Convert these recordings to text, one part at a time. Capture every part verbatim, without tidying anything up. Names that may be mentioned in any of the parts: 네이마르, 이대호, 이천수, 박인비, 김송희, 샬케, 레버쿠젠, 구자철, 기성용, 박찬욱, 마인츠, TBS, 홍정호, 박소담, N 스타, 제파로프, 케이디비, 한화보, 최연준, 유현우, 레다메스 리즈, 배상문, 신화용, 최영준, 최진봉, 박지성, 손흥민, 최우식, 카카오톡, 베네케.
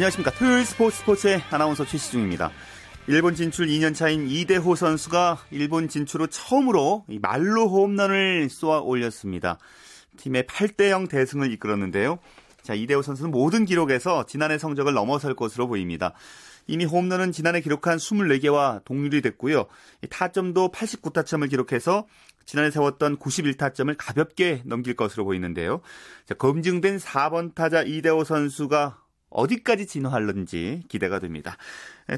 안녕하십니까. 토요일 스포츠 스포츠의 아나운서 최시중입니다. 일본 진출 이 년 차인 이대호 선수가 일본 진출 후 처음으로 말로 홈런을 쏘아 올렸습니다. 팀의 팔 대 영 대승을 이끌었는데요. 자, 이대호 선수는 모든 기록에서 지난해 성적을 넘어설 것으로 보입니다. 이미 홈런은 지난해 기록한 이십사 개와 동률이 됐고요. 타점도 팔십구 타점을 기록해서 지난해 세웠던 구십일 타점을 가볍게 넘길 것으로 보이는데요. 자, 검증된 사 번 타자 이대호 선수가 어디까지 진화할는지 기대가 됩니다.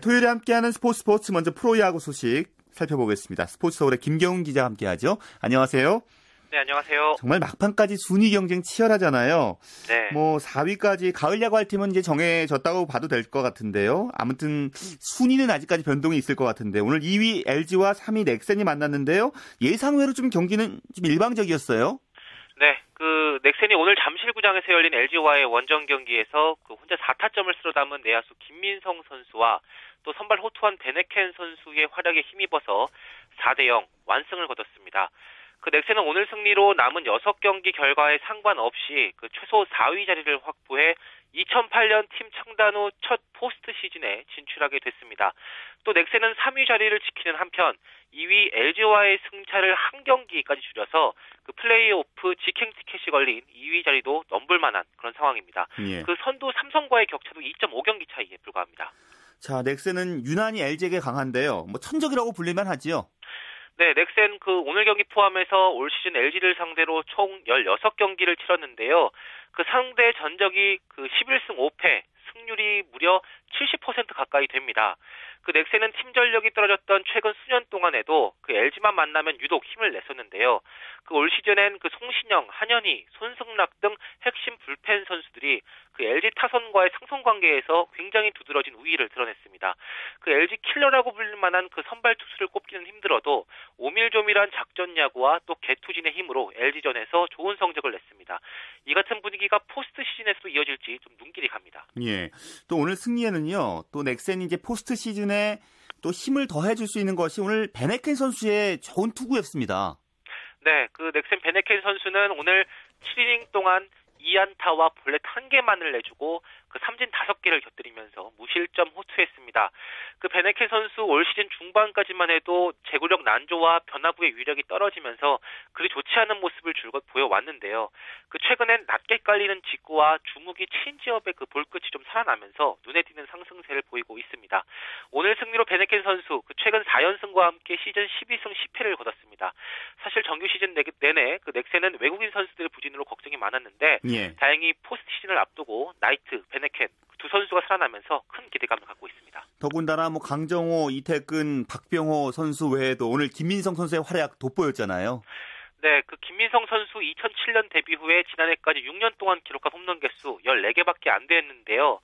토요일에 함께하는 스포츠 스포츠 먼저 프로야구 소식 살펴보겠습니다. 스포츠 서울의 김경훈 기자와 함께하죠. 안녕하세요. 네, 안녕하세요. 정말 막판까지 순위 경쟁 치열하잖아요. 네. 뭐 사 위까지 가을 야구할 팀은 이제 정해졌다고 봐도 될 것 같은데요. 아무튼 순위는 아직까지 변동이 있을 것 같은데 오늘 이 위 엘지와 삼 위 넥센이 만났는데요. 예상외로 좀 경기는 좀 일방적이었어요. 네, 그 넥센이 오늘 잠실구장에서 열린 엘지와의 원정 경기에서 그 혼자 사 타점을 쓸어 담은 내야수 김민성 선수와 또 선발 호투한 베네케 선수의 활약에 힘입어서 사 대 영 완승을 거뒀습니다. 그 넥센은 오늘 승리로 남은 여섯 경기 결과에 상관없이 그 최소 사 위 자리를 확보해 이천팔 년 팀 창단 후 첫 포스트 시즌에 진출하게 됐습니다. 또 넥센은 삼 위 자리를 지키는 한편 이 위 엘지와의 승차를 한 경기까지 줄여서 그 플레이오프 직행 티켓이 걸린 이 위 자리도 넘볼만한 그런 상황입니다. 예. 그 선두 삼성과의 격차도 이 점 오 경기 차이에 불과합니다. 자, 넥센은 유난히 엘지에게 강한데요. 뭐 천적이라고 불릴만 하지요. 네, 넥센 그 오늘 경기 포함해서 올 시즌 엘지를 상대로 총 십육 경기를 치렀는데요. 그 상대 전적이 그 십일 승 오 패, 승률이 무려 칠십 퍼센트 가까이 됩니다. 그 넥센은 팀 전력이 떨어졌던 최근 수년 동안에도 그 엘지만 만나면 유독 힘을 냈었는데요. 그 올 시즌엔 그 송신영, 한현희, 손승락 등 핵심 불펜 선수들이 그 엘지 타선과의 상성 관계에서 굉장히 두드러진 우위를 드러냈습니다. 그 엘지 킬러라고 불릴 만한 그 선발 투수를 꼽기는 힘들어도 오밀조밀한 작전 야구와 또 개투진의 힘으로 엘지전에서 좋은 성적을 냈습니다. 이 같은 분위기가 포스트 시즌에서도 이어질지 좀 눈길이 갑니다. 예. 또 오늘 승리에는요. 또 넥센이 이제 포스트 시즌에 또 힘을 더해줄 수 있는 것이 오늘 베네켄 선수의 좋은 투구였습니다. 네, 그 넥센 베네켄 선수는 오늘 칠 이닝 동안 이 안타와 볼넷 한 개만을 내주고 그 삼진 다섯 개를 곁들이면서 무실점 호투했습니다. 그 베네케 선수 올 시즌 중반까지만 해도 제구력 난조와 변화구의 위력이 떨어지면서 그리 좋지 않은 모습을 줄곧 보여왔는데요. 그 최근엔 낮게 깔리는 직구와 주무기 체인지업의 그 볼끝이 좀 살아나면서 눈에 띄는 상승세를 보이고 있습니다. 오늘 승리로 베네케 선수 그 최근 사 연승과 함께 시즌 십이 승 십 패를 거뒀습니다. 사실 정규 시즌 내내 그 넥센은 외국인 선수들의 부진으로 걱정이 많았는데 예. 다행히 포스트 시즌을 앞두고 나이트, 베네켄 두 선수가 살아나면서 큰 기대감을 갖고 있습니다. 더군다나 뭐 강정호, 이태근, 박병호 선수 외에도 오늘 김민성 선수의 활약 돋보였잖아요. 네, 그 김민성 선수 이천칠 년 데뷔 후에 지난해까지 육 년 동안 기록한 홈런 개수 십사 개밖에 안 됐는데요.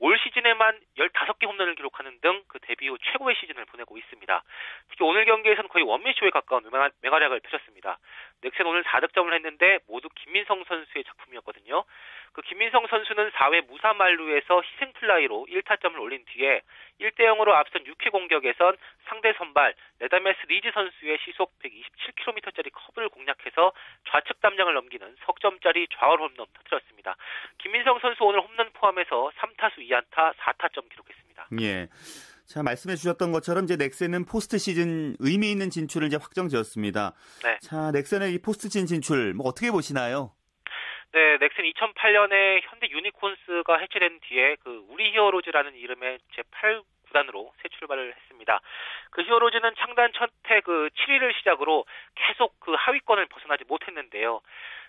올 시즌에만 십오 개 홈런을 기록하는 등 그 데뷔 후 최고의 시즌을 보내고 있습니다. 특히 오늘 경기에서는 거의 원맨쇼에 가까운 맹활약을 펼쳤습니다. 넥센 오늘 사 득점을 했는데 모두 김민성 선수의 작품이었거든요. 그 김민성 선수는 사 회 무사 만루에서 희생플라이로 일 타점을 올린 뒤에 일 대 영으로 앞선 육 회 공격에선 상대 선발 레다메스 리즈 선수의 시속 백이십칠 킬로미터짜리 커브를 공략해서 좌측 담장을 넘기는 석점짜리 좌월 홈런 터뜨렸습니다. 김민성 선수 오늘 홈런 포함해서 삼 타수 이 안타 사 타점 기록했습니다. 예. 자, 말씀해 주셨던 것처럼 이제 넥센은 포스트 시즌 의미 있는 진출을 이제 확정지었습니다. 네. 자, 넥센의 이 포스트 시즌 진출 뭐 어떻게 보시나요? 네, 넥슨 이천팔 년에 현대 유니콘스가 해체된 뒤에 그 우리 히어로즈라는 이름의 제팔 구단으로 새 출발을 했습니다. 그 히어로즈는 창단 첫 해 그 칠 위를 시작으로 계속 그 하위권을 벗어나지 못했는데요.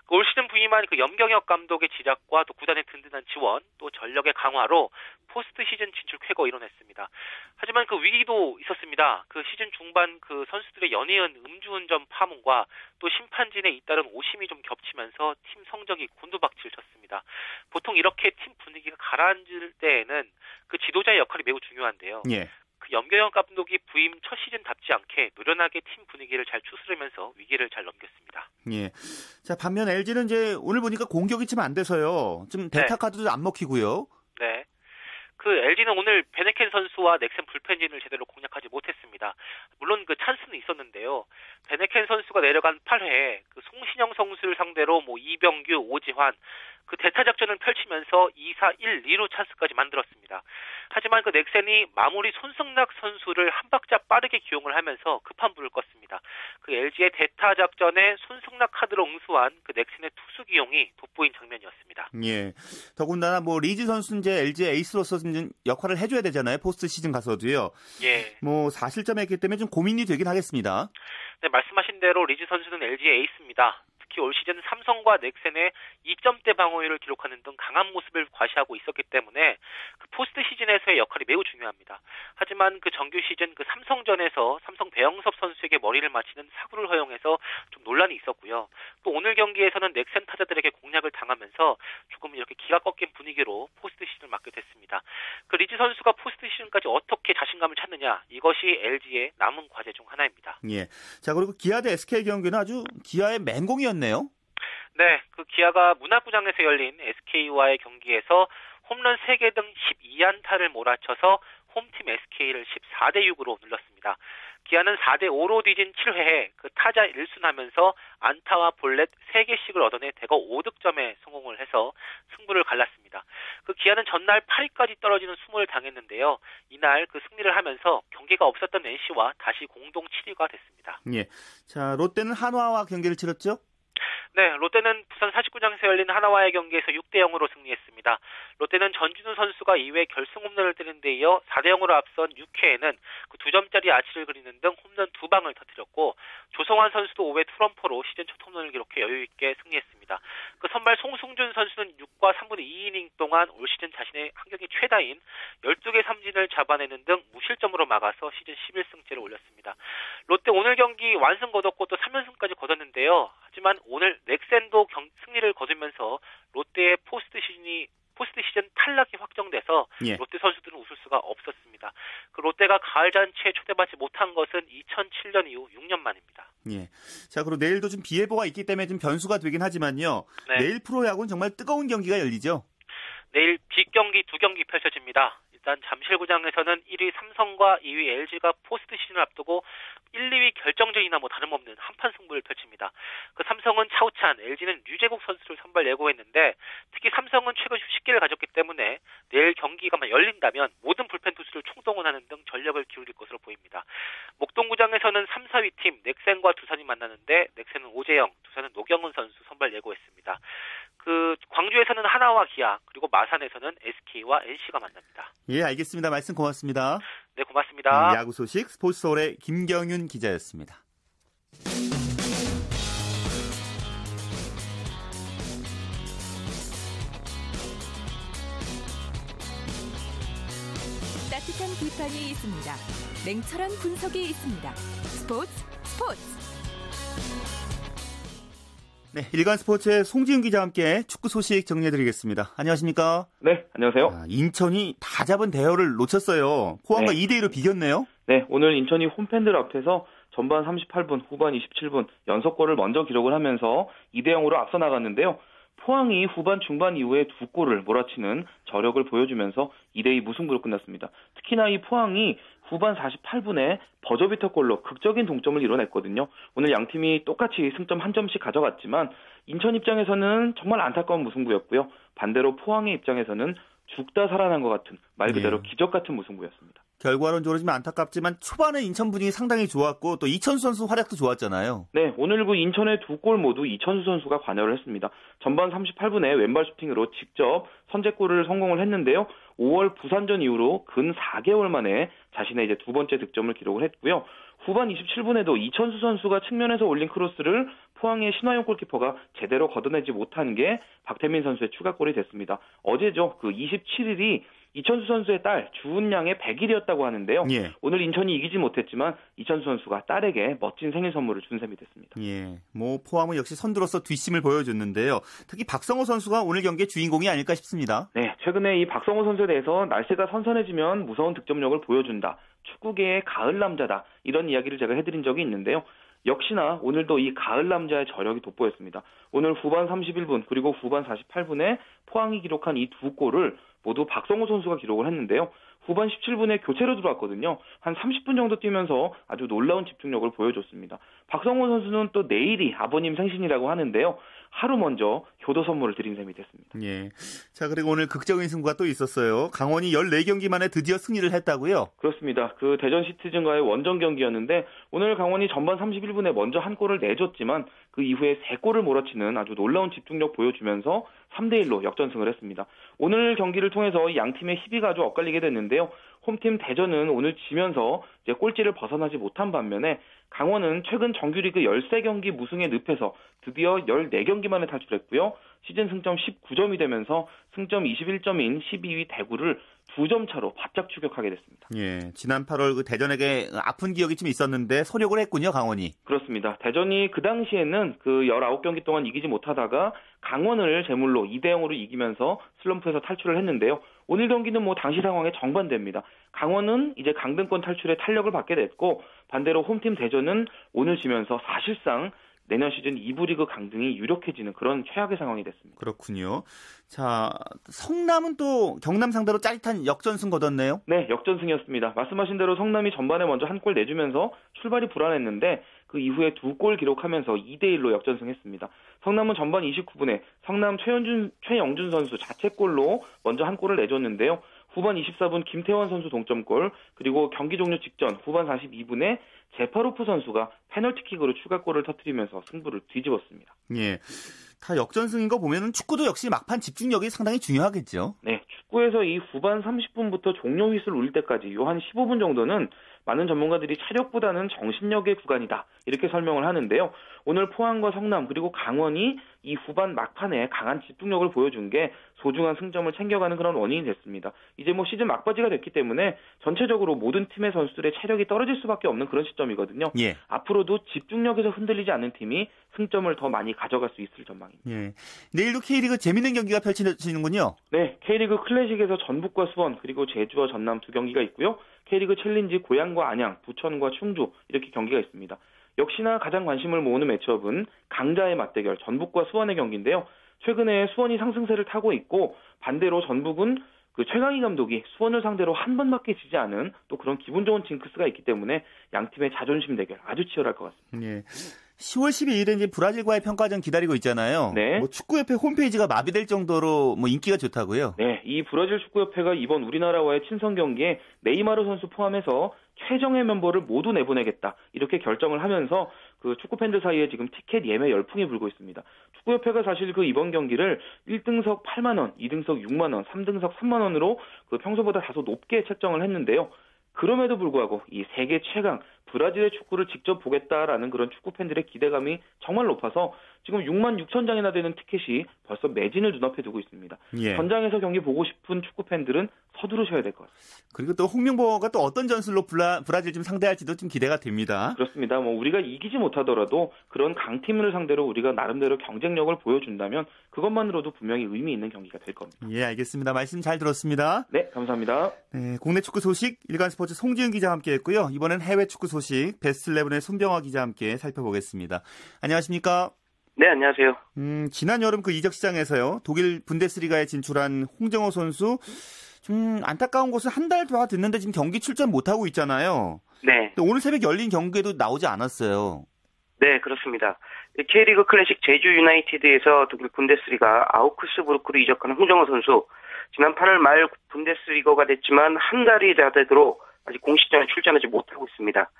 그 올 시즌 부임한 그 염경엽 감독의 지작과 또 구단의 든든한 지원, 또 전력의 강화로 포스트 시즌 진출 쾌거 이뤄냈습니다. 하지만 그 위기도 있었습니다. 그 시즌 중반 그 선수들의 연이은 음주운전 파문과 또 심판진의 잇따른 오심이 좀 겹치면서 팀 성적이 곤두박질 쳤습니다. 보통 이렇게 팀 분위기가 가라앉을 때에는 그 지도자의 역할이 매우 중요한데요. 예. 그 염경엽 감독이 부임 첫 시즌답지 않게 노련하게 팀 분위기를 잘 추스르면서 위기를 잘 넘겼습니다. 예. 자, 반면 엘지는 이제 오늘 보니까 공격이 좀 안 돼서요. 좀 대타 카드도 안 먹히고요. 네. 그 엘지는 오늘 베네켄 선수와 넥센 불펜진을 제대로 공략하지 못했습니다. 물론 그 찬스는 있었는데요. 베네켄 선수가 내려간 팔 회에 그 송신영 선수를 상대로 뭐 이병규, 오지환, 그 대타 작전을 펼치면서 이 사 일 이로 찬스까지 만들었습니다. 하지만 그 넥센이 마무리 손승락 선수를 한 박자 빠르게 기용을 하면서 급한 불을 껐습니다. 그 엘지의 대타 작전에 손승락 카드로 응수한 그 넥센의 투수 기용이 돋보인 장면이었습니다. 예. 더군다나 뭐 리즈 선수는 이제 엘지의 에이스로서 좀 역할을 해줘야 되잖아요. 포스트 시즌 가서도요. 예. 뭐 사 실점을 했기 때문에 좀 고민이 되긴 하겠습니다. 네, 말씀하신 대로 리즈 선수는 엘지의 에이스입니다. 특히 올 시즌 삼성과 넥센의 이 점대 방어율을 기록하는 등 강한 모습을 과시하고 있었기 때문에 그 포스트 시즌에서의 역할이 매우 중요합니다. 하지만 그 정규 시즌 그 삼성전에서 삼성 배영섭 선수에게 머리를 맞히는 사구를 허용해서 좀 논란이 있었고요. 또 오늘 경기에서는 넥센 타자들에게 공략을 당하면서 조금 이렇게 기가 꺾인 분위기로 포스트 시즌을 맞게 됐습니다. 그 리즈 선수가 포스트 시즌까지 어떻게 자신감을 찾느냐, 이것이 엘지의 남은 과제 중 하나입니다. 예. 자, 그리고 기아 대 에스케이 경기는 아주 기아의 맹공이었네요. 네, 그 기아가 문학구장에서 열린 에스케이와의 경기에서 홈런 세 개 등 십이 안타를 몰아쳐서 홈팀 에스케이를 십사 대 육으로 눌렀습니다. 기아는 사 대 오로 뒤진 칠 회에 그 타자 일 순하면서 안타와 볼넷 세 개씩을 얻어내 대거 오 득점에 성공을 해서 승부를 갈랐습니다. 그 기아는 전날 팔 위까지 떨어지는 수모를 당했는데요. 이날 그 승리를 하면서 경기가 없었던 엔씨와 다시 공동 칠 위가 됐습니다. 예. 자, 롯데는 한화와 경기를 치렀죠? 네, 롯데는 부산 사십구 장에서 열린 한화와의 경기에서 육 대 영으로 승리했습니다. 롯데는 전준우 선수가 이 회 결승 홈런을 때린 데 이어 사 대 영으로 앞선 육 회에는 그 두 점짜리 아치를 그리는 등 홈런 두 방을 터뜨렸고, 조성환 선수도 오 회 투런포로 시즌 첫 홈런을 기록해 여유있게 승리했습니다. 그 선발 송승준 선수는 육과 삼분의 이 이닝 동안 올 시즌 자신의 한 경기 최다인 열두 개 삼진을 잡아내는 등 무실점으로 막아서 시즌 십일 승째를 올렸습니다. 롯데 오늘 경기 완승 거뒀고 또 삼 연승까지 거뒀는데요. 하지만 오늘 넥센도 경, 승리를 거두면서 롯데의 포스트 시즌이 포스트 시즌 탈락이 확정돼서 예. 롯데 선수들은 웃을 수가 없었습니다. 그 롯데가 가을 잔치에 초대받지 못한 것은 이천칠 년 이후 육 년 만입니다. 예. 자, 그리고 내일도 좀 비 예보가 있기 때문에 좀 변수가 되긴 하지만요. 네. 내일 프로야구는 정말 뜨거운 경기가 열리죠. 내일 빅 경기 두 경기 펼쳐집니다. 일단 잠실구장에서는 일 위 삼성과 이 위 엘지가 포스트 시즌을 앞두고 일, 이 위 결정전이나 뭐 다름없는 한판 승부를 펼칩니다. 그 삼성은 차우찬, 엘지는 류제국 선수를 선발 예고했는데 특히 삼성은 최근 휴식기를 가졌기 때문에 내일 경기가 열린다면 모든 불펜 투수를 총동원하는 등 전력을 기울일 것으로 보입니다. 목동구장에서는 삼, 사 위 팀 넥센과 두산이 만나는데 넥센은 오재영, 두산은 노경은 선수 선발 예고했습니다. 그 광주에서는 하나와 기아, 그리고 마산에서는 에스케이와 엔씨가 만납니다. 예, 알겠습니다. 말씀 고맙습니다. 네, 고맙습니다. 야구 소식 스포츠 서울의 김경윤 기자였습니다. 따뜻한 비판이 있습니다. 냉철한 분석이 있습니다. 스포츠 스포츠. 네, 일간 스포츠의 송지훈 기자와 함께 축구 소식 정리해드리겠습니다. 안녕하십니까? 네, 안녕하세요. 아, 인천이 다 잡은 대열을 놓쳤어요. 포항과 네. 이 대 이로 비겼네요. 네, 오늘 인천이 홈팬들 앞에서 전반 삼십팔 분, 후반 이십칠 분 연속골을 먼저 기록을 하면서 이 대 영으로 앞서 나갔는데요. 포항이 후반 중반 이후에 두 골을 몰아치는 저력을 보여주면서 이 대 이 무승부로 끝났습니다. 특히나 이 포항이 후반 사십팔 분에 버저비터골로 극적인 동점을 이뤄냈거든요. 오늘 양팀이 똑같이 승점 한 점씩 가져갔지만 인천 입장에서는 정말 안타까운 무승부였고요. 반대로 포항의 입장에서는 죽다 살아난 것 같은 말 그대로 네. 기적 같은 무승부였습니다. 결과론적으로 좀 안타깝지만 초반에 인천 분위기 상당히 좋았고 또 이천수 선수 활약도 좋았잖아요. 네, 오늘 그 인천의 두 골 모두 이천수 선수가 관여를 했습니다. 전반 삼십팔 분에 왼발 슈팅으로 직접 선제골을 성공을 했는데요. 오월 부산전 이후로 근 사 개월 만에 자신의 이제 두 번째 득점을 기록을 했고요. 후반 이십칠 분에도 이천수 선수가 측면에서 올린 크로스를 포항의 신화용 골키퍼가 제대로 걷어내지 못한 게 박태민 선수의 추가골이 됐습니다. 어제죠. 그 이십칠 일이 이천수 선수의 딸 주은 양의 백 일이었다고 하는데요. 예. 오늘 인천이 이기지 못했지만 이천수 선수가 딸에게 멋진 생일 선물을 준 셈이 됐습니다. 예, 뭐 포항은 역시 선두로서 뒷심을 보여줬는데요. 특히 박성호 선수가 오늘 경기의 주인공이 아닐까 싶습니다. 네, 최근에 이 박성호 선수에 대해서 날씨가 선선해지면 무서운 득점력을 보여준다. 축구계의 가을 남자다. 이런 이야기를 제가 해드린 적이 있는데요. 역시나 오늘도 이 가을 남자의 저력이 돋보였습니다. 오늘 후반 삼십일 분 그리고 후반 사십팔 분에 포항이 기록한 이 두 골을 모두 박성호 선수가 기록을 했는데요. 후반 십칠 분에 교체로 들어왔거든요. 한 삼십 분 정도 뛰면서 아주 놀라운 집중력을 보여줬습니다. 박성호 선수는 또 내일이 아버님 생신이라고 하는데요. 하루 먼저 효도 선물을 드린 셈이 됐습니다. 예. 자, 그리고 오늘 극적인 승부가 또 있었어요. 강원이 열네 경기 만에 드디어 승리를 했다고요? 그렇습니다. 그 대전 시티즌과의 원정 경기였는데 오늘 강원이 전반 삼십일 분에 먼저 한 골을 내줬지만 그 이후에 세 골을 몰아치는 아주 놀라운 집중력 보여주면서 삼 대 일로 역전승을 했습니다. 오늘 경기를 통해서 양 팀의 희비가 아주 엇갈리게 됐는데요. 홈팀 대전은 오늘 지면서 이제 꼴찌를 벗어나지 못한 반면에 강원은 최근 정규리그 열세 경기 무승에 늪에서 드디어 열네 경기 만에 탈출했고요. 시즌 승점 십구 점이 되면서 승점 이십일 점인 십이 위 대구를 두 점 차로 바짝 추격하게 됐습니다. 예, 지난 팔월 그 대전에게 아픈 기억이 좀 있었는데 소력을 했군요, 강원이. 그렇습니다. 대전이 그 당시에는 그 열아홉 경기 동안 이기지 못하다가 강원을 제물로 이 대 영으로 이기면서 슬럼프에서 탈출을 했는데요. 오늘 경기는 뭐 당시 상황에 정반대입니다. 강원은 이제 강등권 탈출에 탄력을 받게 됐고 반대로 홈팀 대전은 오늘 지면서 사실상 내년 시즌 이 부 리그 강등이 유력해지는 그런 최악의 상황이 됐습니다. 그렇군요. 자, 성남은 또 경남 상대로 짜릿한 역전승 거뒀네요? 네, 역전승이었습니다. 말씀하신 대로 성남이 전반에 먼저 한 골 내주면서 출발이 불안했는데 그 이후에 두 골 기록하면서 이 대 일로 역전승했습니다. 성남은 전반 이십구 분에 성남 최연준, 최영준 선수 자책골로 먼저 한 골을 내줬는데요. 후반 이십사 분 김태원 선수 동점골, 그리고 경기 종료 직전 후반 사십이 분에 제파로프 선수가 페널티킥으로 추가골을 터뜨리면서 승부를 뒤집었습니다. 예, 다 역전승인 거 보면 축구도 역시 막판 집중력이 상당히 중요하겠죠? 네, 축구에서 이 후반 삼십 분부터 종료 휘슬 울 때까지 요 한 십오 분 정도는 많은 전문가들이 체력보다는 정신력의 구간이다 이렇게 설명을 하는데요. 오늘 포항과 성남 그리고 강원이 이 후반 막판에 강한 집중력을 보여준 게 소중한 승점을 챙겨가는 그런 원인이 됐습니다. 이제 뭐 시즌 막바지가 됐기 때문에 전체적으로 모든 팀의 선수들의 체력이 떨어질 수밖에 없는 그런 시점이거든요. 예. 앞으로도 집중력에서 흔들리지 않는 팀이 승점을 더 많이 가져갈 수 있을 전망입니다. 예. 내일도 K리그 재밌는 경기가 펼쳐지는군요. 네, K리그 클래식에서 전북과 수원 그리고 제주와 전남 두 경기가 있고요. K리그 챌린지 고양과 안양, 부천과 충주 이렇게 경기가 있습니다. 역시나 가장 관심을 모으는 매치업은 강자의 맞대결 전북과 수원의 경기인데요. 최근에 수원이 상승세를 타고 있고 반대로 전북은 그 최강희 감독이 수원을 상대로 한 번밖에 지지 않은 또 그런 기분 좋은 징크스가 있기 때문에 양 팀의 자존심 대결 아주 치열할 것 같습니다. 예. 시월 십이일에 이제 브라질과의 평가전 기다리고 있잖아요. 네. 뭐 축구협회 홈페이지가 마비될 정도로 뭐 인기가 좋다고요? 네. 이 브라질 축구협회가 이번 우리나라와의 친선 경기에 네이마르 선수 포함해서 최정예 멤버를 모두 내보내겠다 이렇게 결정을 하면서 그 축구 팬들 사이에 지금 티켓 예매 열풍이 불고 있습니다. 축구협회가 사실 그 이번 경기를 일 등석 팔만 원, 이 등석 육만 원, 삼 등석 삼만 원으로 그 평소보다 다소 높게 책정을 했는데요. 그럼에도 불구하고 이 세계 최강 브라질의 축구를 직접 보겠다라는 그런 축구 팬들의 기대감이 정말 높아서 지금 육만 육천 장이나 되는 티켓이 벌써 매진을 눈앞에 두고 있습니다. 예. 전장에서 경기 보고 싶은 축구 팬들은 서두르셔야 될 것 같습니다. 그리고 또 홍명보가 또 어떤 전술로 브라, 브라질 좀 상대할지도 좀 기대가 됩니다. 그렇습니다. 뭐 우리가 이기지 못하더라도 그런 강팀을 상대로 우리가 나름대로 경쟁력을 보여준다면 그것만으로도 분명히 의미 있는 경기가 될 겁니다. 예, 알겠습니다. 말씀 잘 들었습니다. 네, 감사합니다. 네, 국내 축구 소식 일간 스포츠 송지은 기자와 함께했고요. 이번엔 해외 축구 소식 베스트십일의 손병화 기자와 함께 살펴보겠습니다. 안녕하십니까? 네, 안녕하세요. 음, 지난 여름 그 이적 시장에서요. 독일 분데스리가에 진출한 홍정호 선수 좀 안타까운 것은 한 달 더 됐는데 지금 경기 출전 못 하고 있잖아요. 네. 오늘 새벽 열린 경기에도 나오지 않았어요. 네, 그렇습니다. K리그 클래식 제주 유나이티드에서 독일 분데스리가 아우크스부르크로 이적한 홍정호 선수 지난 팔월 말 분데스리거가 됐지만 한 달이 다 되도록 아직 공식전에 출전하지 못하고 있습니다.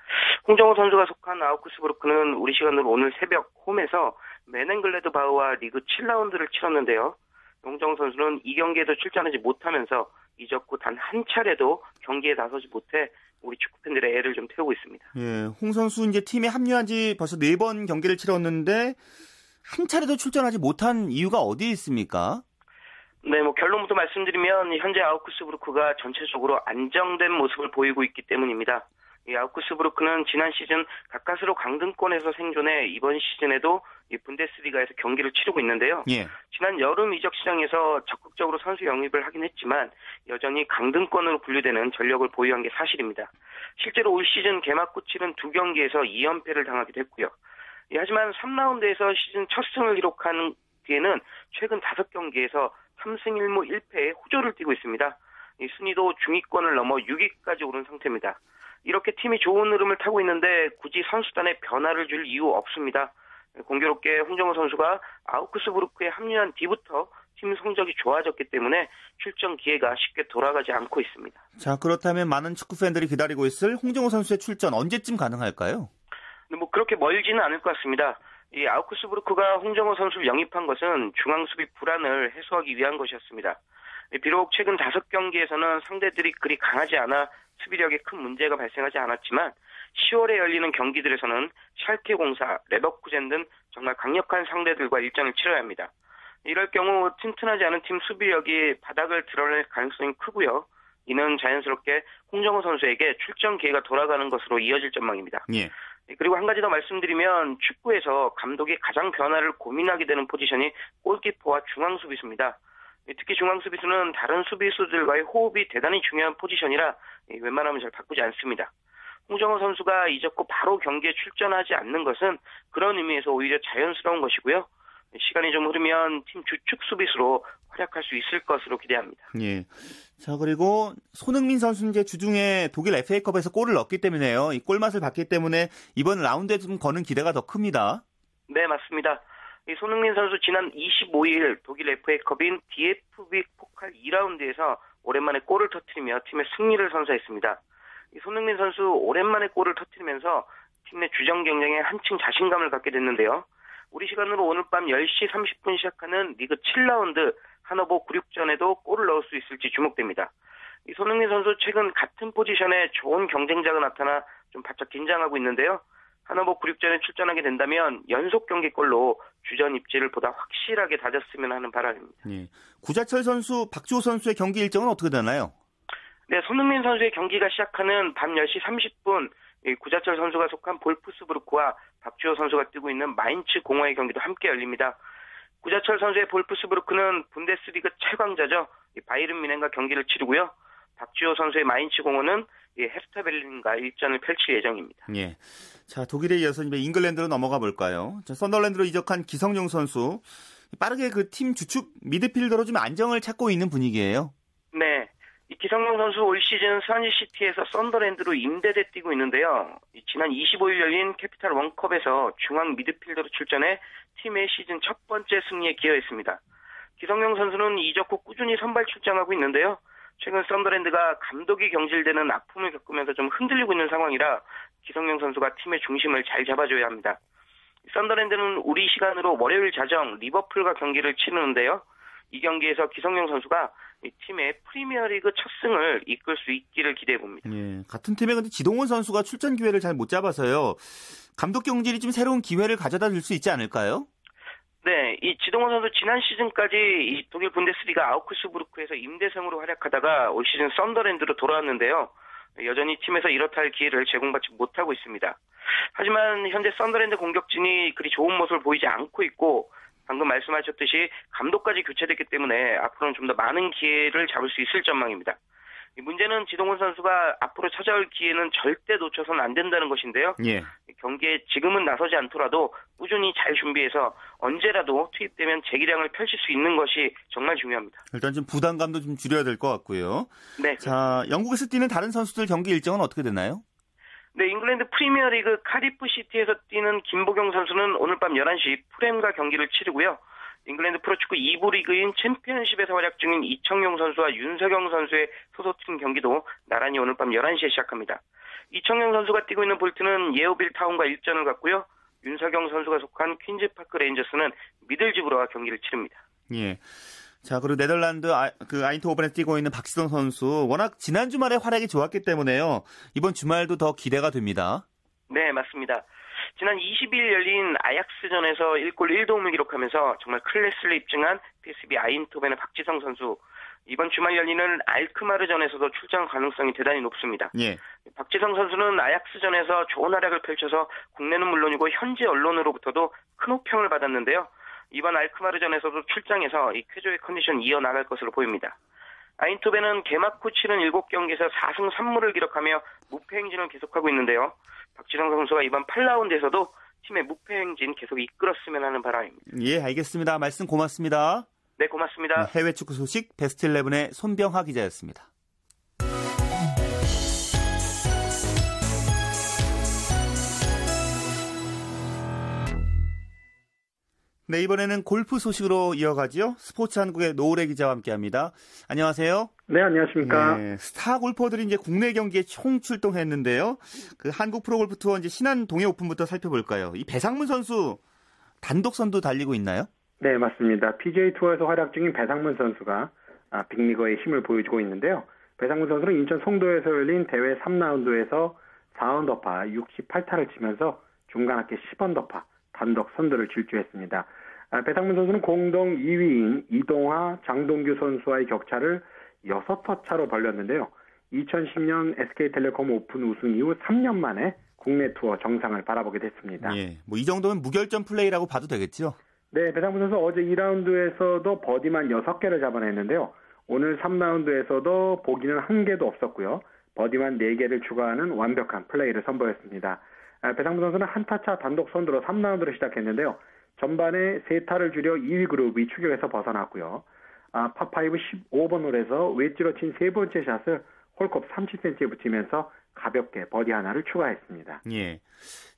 홍정호 선수가 속한 아우크스부르크는 우리 시간으로 오늘 새벽 홈에서 메넨글레드바흐와 리그 칠 라운드를 치렀는데요. 홍정호 선수는 이 경기에도 출전하지 못하면서 이적 후 단 한 차례도 경기에 나서지 못해 우리 축구팬들의 애를 좀 태우고 있습니다. 예, 홍 선수 이제 팀에 합류한 지 벌써 네 번 경기를 치렀는데 한 차례도 출전하지 못한 이유가 어디에 있습니까? 네, 뭐 결론부터 말씀드리면 현재 아우크스부르크가 전체적으로 안정된 모습을 보이고 있기 때문입니다. 이 아우크스부르크는 지난 시즌 가까스로 강등권에서 생존해 이번 시즌에도 이 분데스리가에서 경기를 치르고 있는데요. 예. 지난 여름 이적 시장에서 적극적으로 선수 영입을 하긴 했지만 여전히 강등권으로 분류되는 전력을 보유한 게 사실입니다. 실제로 올 시즌 개막 후 치른 두 경기에서 이 연패를 당하기도 했고요. 예, 하지만 삼 라운드에서 시즌 첫 승을 기록한 뒤에는 최근 다섯 경기에서 삼승 일무 일패의 호조를 띄고 있습니다. 이 순위도 중위권을 넘어 육 위까지 오른 상태입니다. 이렇게 팀이 좋은 흐름을 타고 있는데 굳이 선수단에 변화를 줄 이유 없습니다. 공교롭게 홍정호 선수가 아우크스부르크에 합류한 뒤부터 팀 성적이 좋아졌기 때문에 출전 기회가 쉽게 돌아가지 않고 있습니다. 자, 그렇다면 많은 축구 팬들이 기다리고 있을 홍정호 선수의 출전 언제쯤 가능할까요? 근데 뭐 그렇게 멀지는 않을 것 같습니다. 이 아우크스부르크가 홍정호 선수를 영입한 것은 중앙 수비 불안을 해소하기 위한 것이었습니다. 비록 최근 다섯 경기에서는 상대들이 그리 강하지 않아 수비력에 큰 문제가 발생하지 않았지만 시월에 열리는 경기들에서는 샬케 공사, 레버쿠젠 등 정말 강력한 상대들과 일정을 치러야 합니다. 이럴 경우 튼튼하지 않은 팀 수비력이 바닥을 드러낼 가능성이 크고요. 이는 자연스럽게 홍정호 선수에게 출전 기회가 돌아가는 것으로 이어질 전망입니다. 예. 그리고 한 가지 더 말씀드리면 축구에서 감독이 가장 변화를 고민하게 되는 포지션이 골키퍼와 중앙수비수입니다. 특히 중앙수비수는 다른 수비수들과의 호흡이 대단히 중요한 포지션이라 웬만하면 잘 바꾸지 않습니다. 홍정호 선수가 이적 후 바로 경기에 출전하지 않는 것은 그런 의미에서 오히려 자연스러운 것이고요. 시간이 좀 흐르면 팀 주축 수비수로 활약할 수 있을 것으로 기대합니다. 예. 자, 그리고 손흥민 선수는 이제 주중에 독일 에프에이컵에서 골을 넣었기 때문에요. 이 골맛을 봤기 때문에 이번 라운드에 좀 거는 기대가 더 큽니다. 네, 맞습니다. 이 손흥민 선수 지난 이십오일 독일 에프에이컵인 디에프비 포칼 이라운드에서 오랜만에 골을 터뜨리며 팀의 승리를 선사했습니다. 이 손흥민 선수 오랜만에 골을 터뜨리면서 팀 내 주전 경쟁에 한층 자신감을 갖게 됐는데요. 우리 시간으로 오늘 밤 열 시 삼십 분 시작하는 리그 칠 라운드 한화보 구 육전에도 골을 넣을 수 있을지 주목됩니다. 이 손흥민 선수 최근 같은 포지션에 좋은 경쟁자가 나타나 좀 바짝 긴장하고 있는데요. 한화보 구 육전에 출전하게 된다면 연속 경기골로 주전 입지를 보다 확실하게 다졌으면 하는 바람입니다. 네. 구자철 선수, 박주호 선수의 경기 일정은 어떻게 되나요? 네, 손흥민 선수의 경기가 시작하는 밤 열 시 삼십 분 구자철 선수가 속한 볼프스부르크와 박주호 선수가 뛰고 있는 마인츠 공화의 경기도 함께 열립니다. 구자철 선수의 볼프스부르크는 분데스리그 최강자죠. 바이에른 뮌헨과 경기를 치르고요. 박주호 선수의 마인츠 공화는 헤르타 베를린과 일전을 펼칠 예정입니다. 예. 자, 독일에 이어서 잉글랜드로 넘어가 볼까요? 자, 썬더랜드로 이적한 기성용 선수 빠르게 그 팀 주축 미드필더로 좀 안정을 찾고 있는 분위기예요. 네. 이 기성용 선수 올 시즌 스완지시티에서 썬더랜드로 임대돼 뛰고 있는데요. 지난 이십오일 열린 캐피탈 원컵에서 중앙 미드필더로 출전해 팀의 시즌 첫 번째 승리에 기여했습니다. 기성용 선수는 이적 후 꾸준히 선발 출장하고 있는데요. 최근 썬더랜드가 감독이 경질되는 아픔을 겪으면서 좀 흔들리고 있는 상황이라 기성용 선수가 팀의 중심을 잘 잡아줘야 합니다. 썬더랜드는 우리 시간으로 월요일 자정 리버풀과 경기를 치르는데요. 이 경기에서 기성용 선수가 팀의 프리미어리그 첫 승을 이끌 수 있기를 기대해봅니다. 예, 같은 팀에 근데 지동원 선수가 출전 기회를 잘 못 잡아서요. 감독 경질이 좀 새로운 기회를 가져다 줄 수 있지 않을까요? 네, 이 지동원 선수 지난 시즌까지 이 독일 분데스리가 아우크스부르크에서 임대생으로 활약하다가 올 시즌 썬더랜드로 돌아왔는데요. 여전히 팀에서 이렇다 할 기회를 제공받지 못하고 있습니다. 하지만 현재 썬더랜드 공격진이 그리 좋은 모습을 보이지 않고 있고 방금 말씀하셨듯이 감독까지 교체됐기 때문에 앞으로는 좀 더 많은 기회를 잡을 수 있을 전망입니다. 문제는 지동원 선수가 앞으로 찾아올 기회는 절대 놓쳐서는 안 된다는 것인데요. 예. 경기에 지금은 나서지 않더라도 꾸준히 잘 준비해서 언제라도 투입되면 재기량을 펼칠 수 있는 것이 정말 중요합니다. 일단 좀 부담감도 좀 줄여야 될 것 같고요. 네. 자, 영국에서 뛰는 다른 선수들 경기 일정은 어떻게 되나요? 네, 잉글랜드 프리미어리그 카디프 시티에서 뛰는 김보경 선수는 오늘 밤 열한 시 풀햄과 경기를 치르고요. 잉글랜드 프로축구 이 부 리그인 챔피언십에서 활약 중인 이청용 선수와 윤석영 선수의 소속팀 경기도 나란히 오늘 밤 열한 시에 시작합니다. 이청용 선수가 뛰고 있는 볼트는 예오빌 타운과 일전을 갖고요. 윤석영 선수가 속한 퀸즈파크 레인저스는 미들즈브러와 경기를 치릅니다. 예. 자, 그리고 네덜란드 아, 그 아인트호벤에서 뛰고 있는 박지성 선수 워낙 지난 주말에 활약이 좋았기 때문에요. 이번 주말도 더 기대가 됩니다. 네, 맞습니다. 지난 이십일 열린 아약스전에서 일 골 일 도움을 기록하면서 정말 클래스를 입증한 피에스비 아인트호벤의 박지성 선수. 이번 주말 열리는 알크마르전에서도 출전 가능성이 대단히 높습니다. 예. 박지성 선수는 아약스전에서 좋은 활약을 펼쳐서 국내는 물론이고 현지 언론으로부터도 큰 호평을 받았는데요. 이번 알크마르전에서도 출장해서 이 쾌조의 컨디션 이어나갈 것으로 보입니다. 아인토벤은 개막 후 치른 일곱 경기에서 사 승 삼 무를 기록하며 무패 행진을 계속하고 있는데요. 박지성 선수가 이번 팔 라운드에서도 팀의 무패 행진 계속 이끌었으면 하는 바람입니다. 예, 알겠습니다. 말씀 고맙습니다. 네, 고맙습니다. 해외 축구 소식 베스트십일의 손병하 기자였습니다. 네, 이번에는 골프 소식으로 이어가지요. 스포츠 한국의 노우래 기자와 함께합니다. 안녕하세요. 네, 안녕하십니까. 네, 스타 골퍼들이 이제 국내 경기에 총 출동했는데요. 그 한국 프로골프 투어 이제 신안 동해 오픈부터 살펴볼까요? 이 배상문 선수 단독 선두 달리고 있나요? 네, 맞습니다. 피지에이 투어에서 활약 중인 배상문 선수가 아, 빅리거의 힘을 보여주고 있는데요. 배상문 선수는 인천 송도에서 열린 대회 삼 라운드에서 사 언더파 육십팔 타를 치면서 중간 합계 십 언더파 단독 선두를 질주했습니다. 배상문 선수는 공동 이 위인 이동하, 장동규 선수와의 격차를 육 타 차로 벌렸는데요. 이천십 년 에스케이텔레콤 오픈 우승 이후 삼 년 만에 국내 투어 정상을 바라보게 됐습니다. 예, 뭐 이 정도면 무결점 플레이라고 봐도 되겠죠? 네, 배상문 선수 어제 이 라운드에서도 버디만 여섯 개를 잡아냈는데요. 오늘 삼 라운드에서도 보기는 한 개도 없었고요. 버디만 네 개를 추가하는 완벽한 플레이를 선보였습니다. 배상문 선수는 한타차 단독 선두로 삼 라운드를 시작했는데요. 전반에 세 타를 줄여 이 위 그룹이 추격에서 벗어났고요. 아, 파파이브 십오 번 홀에서 웨지로 친 세 번째 샷을 홀컵 삼십 센티미터에 붙이면서 가볍게 버디 하나를 추가했습니다. 예.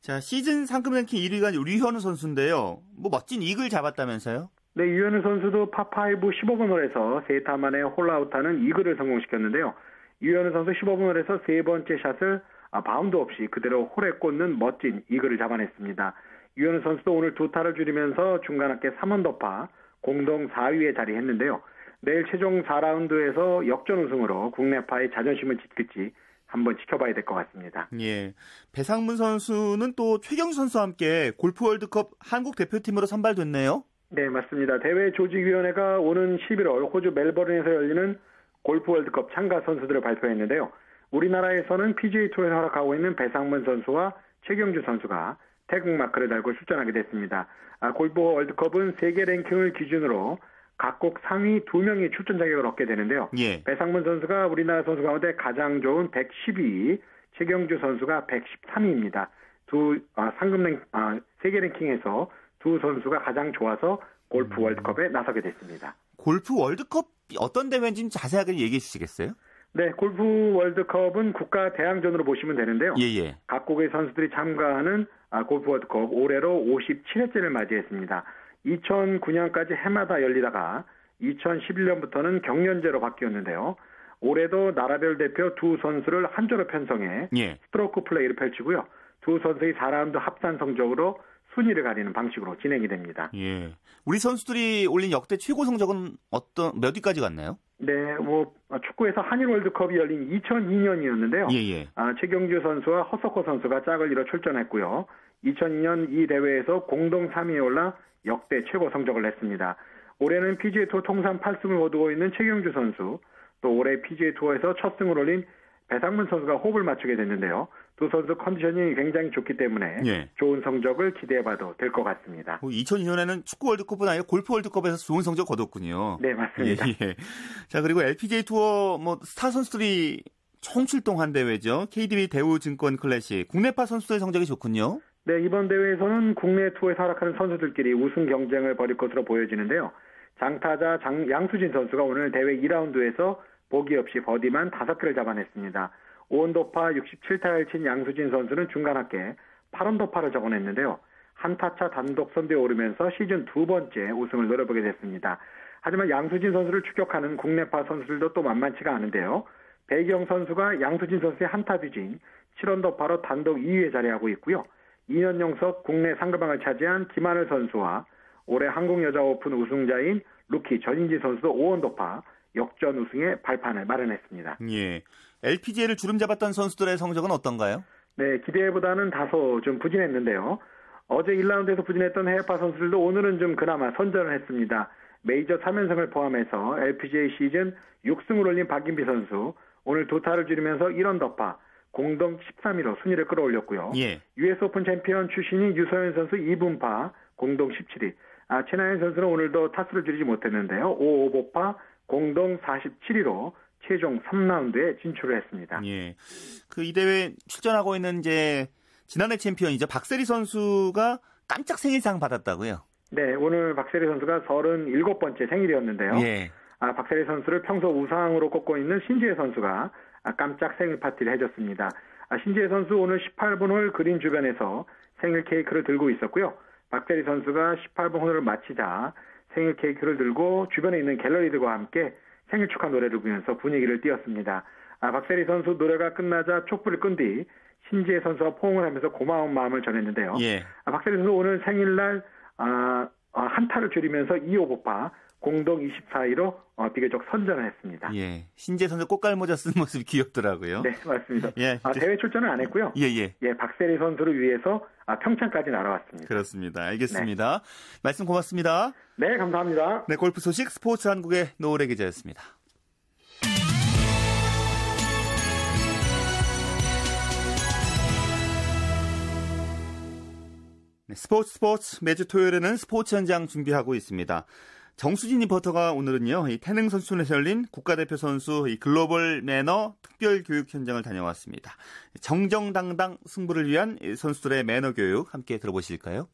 자, 시즌 상금 랭킹 일 위가 유현우 선수인데요. 뭐 멋진 이글 잡았다면서요? 네, 유현우 선수도 파파이브 십오 번 홀에서 세 타 만에 홀아웃하는 이글을 성공시켰는데요. 유현우 선수 십오 번 홀에서 세 번째 샷을 아, 바운드 없이 그대로 홀에 꽂는 멋진 이글을 잡아냈습니다. 유현우 선수도 오늘 두 타를 줄이면서 중간 합계 삼 언더파 공동 사 위에 자리했는데요. 내일 최종 사 라운드에서 역전 우승으로 국내파의 자존심을 지킬지 한번 지켜봐야 될 것 같습니다. 예, 배상문 선수는 또 최경주 선수와 함께 골프 월드컵 한국 대표팀으로 선발됐네요. 네, 맞습니다. 대회 조직위원회가 오는 십일월 호주 멜버른에서 열리는 골프 월드컵 참가 선수들을 발표했는데요. 우리나라에서는 피지에이 투어에서 활약하고 있는 배상문 선수와 최경주 선수가 태극마크를 달고 출전하게 됐습니다. 아, 골프 월드컵은 세계 랭킹을 기준으로 각국 상위 두 명이 출전 자격을 얻게 되는데요. 예. 배상문 선수가 우리나라 선수 가운데 가장 좋은 백십이 위, 최경주 선수가 백십삼 위입니다. 두 아, 상금 랭, 아, 세계 랭킹에서 두 선수가 가장 좋아서 골프 월드컵에 나서게 됐습니다. 골프 월드컵 어떤 대회인지 자세하게 얘기해 주시겠어요? 네, 골프 월드컵은 국가 대항전으로 보시면 되는데요. 예예. 각국의 선수들이 참가하는 아, 골프 월드컵 올해로 오십칠 회째를 맞이했습니다. 이천구 년까지 해마다 열리다가 이천십일 년부터는 경연제로 바뀌었는데요. 올해도 나라별 대표 두 선수를 한조로 편성해 예. 스트로크 플레이를 펼치고요. 두 선수의 사 라운드 합산 성적으로 순위를 가리는 방식으로 진행이 됩니다. 예. 우리 선수들이 올린 역대 최고 성적은 어떤 몇 위까지 갔나요? 네, 뭐 축구에서 한일 월드컵이 열린 이천이 년이었는데요. 예예. 아, 최경주 선수와 허석호 선수가 짝을 이뤄 출전했고요. 이천이 년 이 대회에서 공동 삼 위에 올라 역대 최고 성적을 냈습니다. 올해는 피지에이 투어 통산 팔 승을 거두고 있는 최경주 선수, 또 올해 피지에이 투어에서 첫 승을 올린 배상문 선수가 호흡을 맞추게 됐는데요. 두 선수 컨디션이 굉장히 좋기 때문에 예. 좋은 성적을 기대해봐도 될 것 같습니다. 이천이 년에는 축구 월드컵뿐 아니라 골프 월드컵에서 좋은 성적 거뒀군요. 네, 맞습니다. 예, 예. 자, 그리고 엘피지에이 투어 뭐 스타 선수들이 총출동한 대회죠. 케이디비 대우증권 클래식. 국내파 선수들의 성적이 좋군요. 네, 이번 대회에서는 국내 투어에서 활약하는 선수들끼리 우승 경쟁을 벌일 것으로 보여지는데요. 장타자 장, 양수진 선수가 오늘 대회 이 라운드에서 보기 없이 버디만 다섯 개를 잡아냈습니다. 오 언더파 육십칠 타를 친 양수진 선수는 중간 합계 팔 언더파를 적어냈는데요. 한타차 단독 선두에 오르면서 시즌 두 번째 우승을 노려보게 됐습니다. 하지만 양수진 선수를 추격하는 국내파 선수들도 또 만만치가 않은데요. 배경 선수가 양수진 선수의 한타 뒤진 칠 언더파로 단독 이 위에 자리하고 있고요. 이 년 연속 국내 상금왕을 차지한 김하늘 선수와 올해 한국여자오픈 우승자인 루키 전인지 선수도 오 언더파 역전 우승의 발판을 마련했습니다. 예, 엘피지에이를 주름 잡았던 선수들의 성적은 어떤가요? 네, 기대보다는 다소 좀 부진했는데요. 어제 일 라운드에서 부진했던 해외파 선수들도 오늘은 좀 그나마 선전을 했습니다. 메이저 삼 연승을 포함해서 엘피지에이 시즌 육 승을 올린 박인비 선수 오늘 두 타를 줄이면서 일 언더파 공동 십삼 위로 순위를 끌어올렸고요. 예. 유에스 오픈 챔피언 출신인 유서연 선수 이 분파 공동 십칠 위. 아, 최나연 선수는 오늘도 타수를 줄이지 못했는데요. 오 오버파 공동 사십칠 위로 최종 삼 라운드에 진출을 했습니다. 예. 그 이 대회 출전하고 있는 이제 지난해 챔피언이죠. 박세리 선수가 깜짝 생일상 받았다고요. 네, 오늘 박세리 선수가 서른일곱 번째 생일이었는데요. 예. 아, 박세리 선수를 평소 우상으로 꼽고 있는 신지혜 선수가 깜짝 생일 파티를 해줬습니다. 신지혜 선수 오늘 십팔 번 홀 그린 주변에서 생일 케이크를 들고 있었고요. 박대리 선수가 십팔 번 홀을 마치자 생일 케이크를 들고 주변에 있는 갤러리들과 함께 생일 축하 노래를 부르면서 분위기를 띄웠습니다. 아, 박세리 선수 노래가 끝나자 촛불을 끈 뒤 신지혜 선수와 포옹을 하면서 고마운 마음을 전했는데요. 예. 아, 박세리 선수 오늘 생일날 아, 아, 한타를 줄이면서 이 호 보파 공동 이십사 위로 어, 비교적 선전을 했습니다. 예. 신지혜 선수 꽃갈모자 쓴 모습이 귀엽더라고요. 네, 맞습니다. 예, 아, 대회 출전은 안 했고요. 예, 예. 예, 박세리 선수를 위해서 아, 평창까지 날아왔습니다. 그렇습니다. 알겠습니다. 네. 말씀 고맙습니다. 네, 감사합니다. 네, 골프 소식 스포츠 한국의 노을의 기자였습니다. 네, 스포츠 스포츠 매주 토요일에는 스포츠 현장 준비하고 있습니다. 정수진 리포터가 오늘은요, 이 태릉 선수촌에서 열린 국가대표 선수 이 글로벌 매너 특별 교육 현장을 다녀왔습니다. 정정당당 승부를 위한 선수들의 매너 교육 함께 들어보실까요?